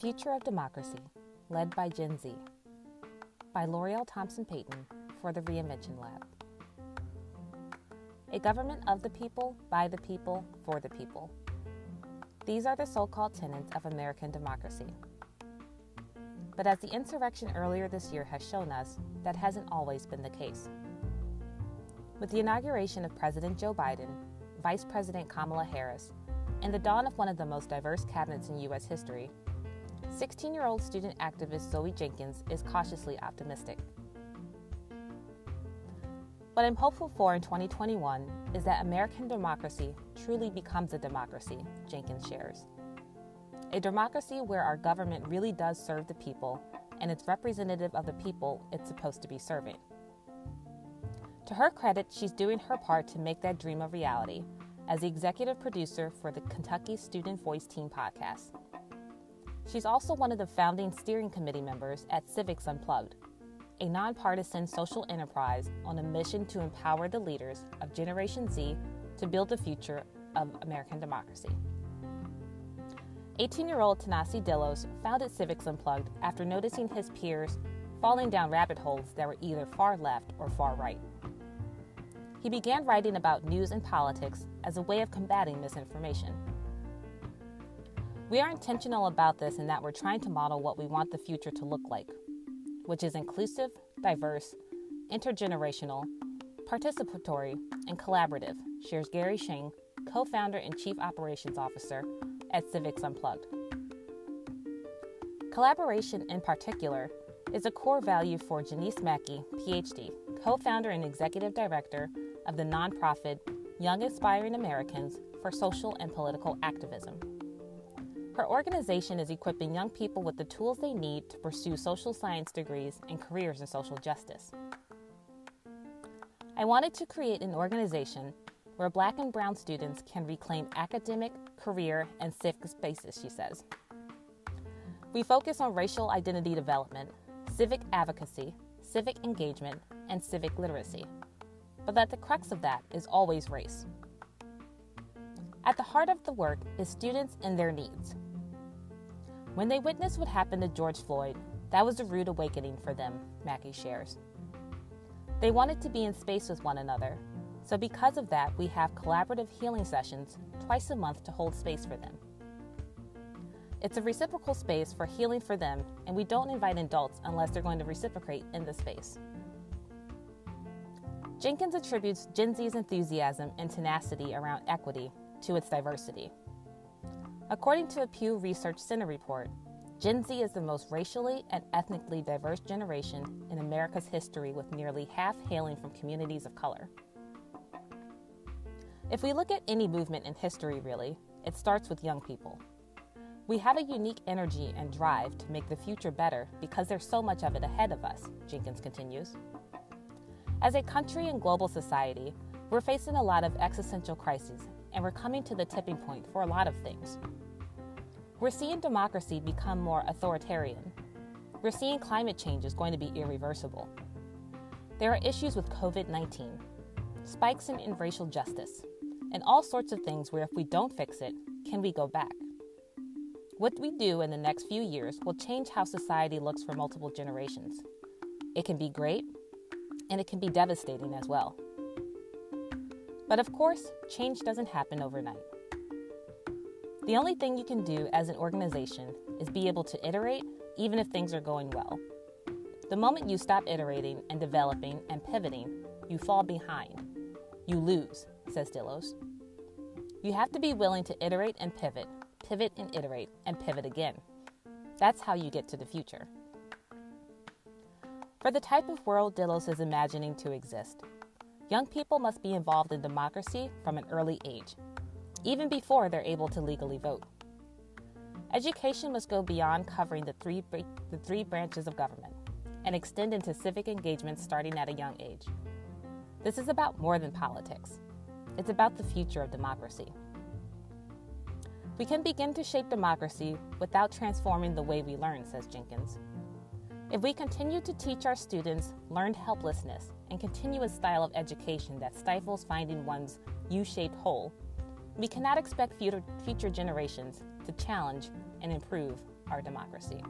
Future of Democracy, Led by Gen Z, by L'Oreal Thompson Payton for the Reinvention Lab. A government of the people, by the people, for the people. These are the so-called tenets of American democracy. But as the insurrection earlier this year has shown us, that hasn't always been the case. With the inauguration of President Joe Biden, Vice President Kamala Harris, and the dawn of one of the most diverse cabinets in U.S. history, 16-year-old student activist Zoe Jenkins is cautiously optimistic. What I'm hopeful for in 2021 is that American democracy truly becomes a democracy, Jenkins shares. A democracy where our government really does serve the people and it's representative of the people it's supposed to be serving. To her credit, she's doing her part to make that dream a reality as the executive producer for the Kentucky Student Voice Team podcast. She's also one of the founding steering committee members at Civics Unplugged, a nonpartisan social enterprise on a mission to empower the leaders of Generation Z to build the future of American democracy. 18-year-old Thanasi Dillos founded Civics Unplugged after noticing his peers falling down rabbit holes that were either far left or far right. He began writing about news and politics as a way of combating misinformation. We are intentional about this in that we're trying to model what we want the future to look like, which is inclusive, diverse, intergenerational, participatory, and collaborative, shares Gary Sheng, co-founder and chief operations officer at Civics Unplugged. Collaboration, in particular, is a core value for Janice Mackey, PhD, co-founder and executive director of the nonprofit Young Aspiring Americans for Social and Political Activism. Her organization is equipping young people with the tools they need to pursue social science degrees and careers in social justice. I wanted to create an organization where Black and Brown students can reclaim academic, career, and civic spaces, she says. We focus on racial identity development, civic advocacy, civic engagement, and civic literacy, but at the crux of that is always race. At the heart of the work is students and their needs. When they witnessed what happened to George Floyd, that was a rude awakening for them, Mackey shares. They wanted to be in space with one another, so because of that, we have collaborative healing sessions twice a month to hold space for them. It's a reciprocal space for healing for them, and we don't invite adults unless they're going to reciprocate in the space. Jenkins attributes Gen Z's enthusiasm and tenacity around equity to its diversity. According to a Pew Research Center report, Gen Z is the most racially and ethnically diverse generation in America's history, with nearly half hailing from communities of color. If we look at any movement in history, really, it starts with young people. We have a unique energy and drive to make the future better because there's so much of it ahead of us, Jenkins continues. As a country and global society, we're facing a lot of existential crises, and we're coming to the tipping point for a lot of things. We're seeing democracy become more authoritarian. We're seeing climate change is going to be irreversible. There are issues with COVID-19, spikes in racial justice, and all sorts of things where if we don't fix it, can we go back? What we do in the next few years will change how society looks for multiple generations. It can be great, and it can be devastating as well. But of course, change doesn't happen overnight. The only thing you can do as an organization is be able to iterate even if things are going well. The moment you stop iterating and developing and pivoting, you fall behind. You lose, says Dillos. You have to be willing to iterate and pivot and iterate and pivot again. That's how you get to the future. For the type of world Dillos is imagining to exist, young people must be involved in democracy from an early age, even before they're able to legally vote. Education must go beyond covering the three branches of government and extend into civic engagement starting at a young age. This is about more than politics. It's about the future of democracy. We can begin to shape democracy without transforming the way we learn, says Jenkins. If we continue to teach our students learned helplessness and continuous style of education that stifles finding one's U-shaped whole, we cannot expect future generations to challenge and improve our democracy.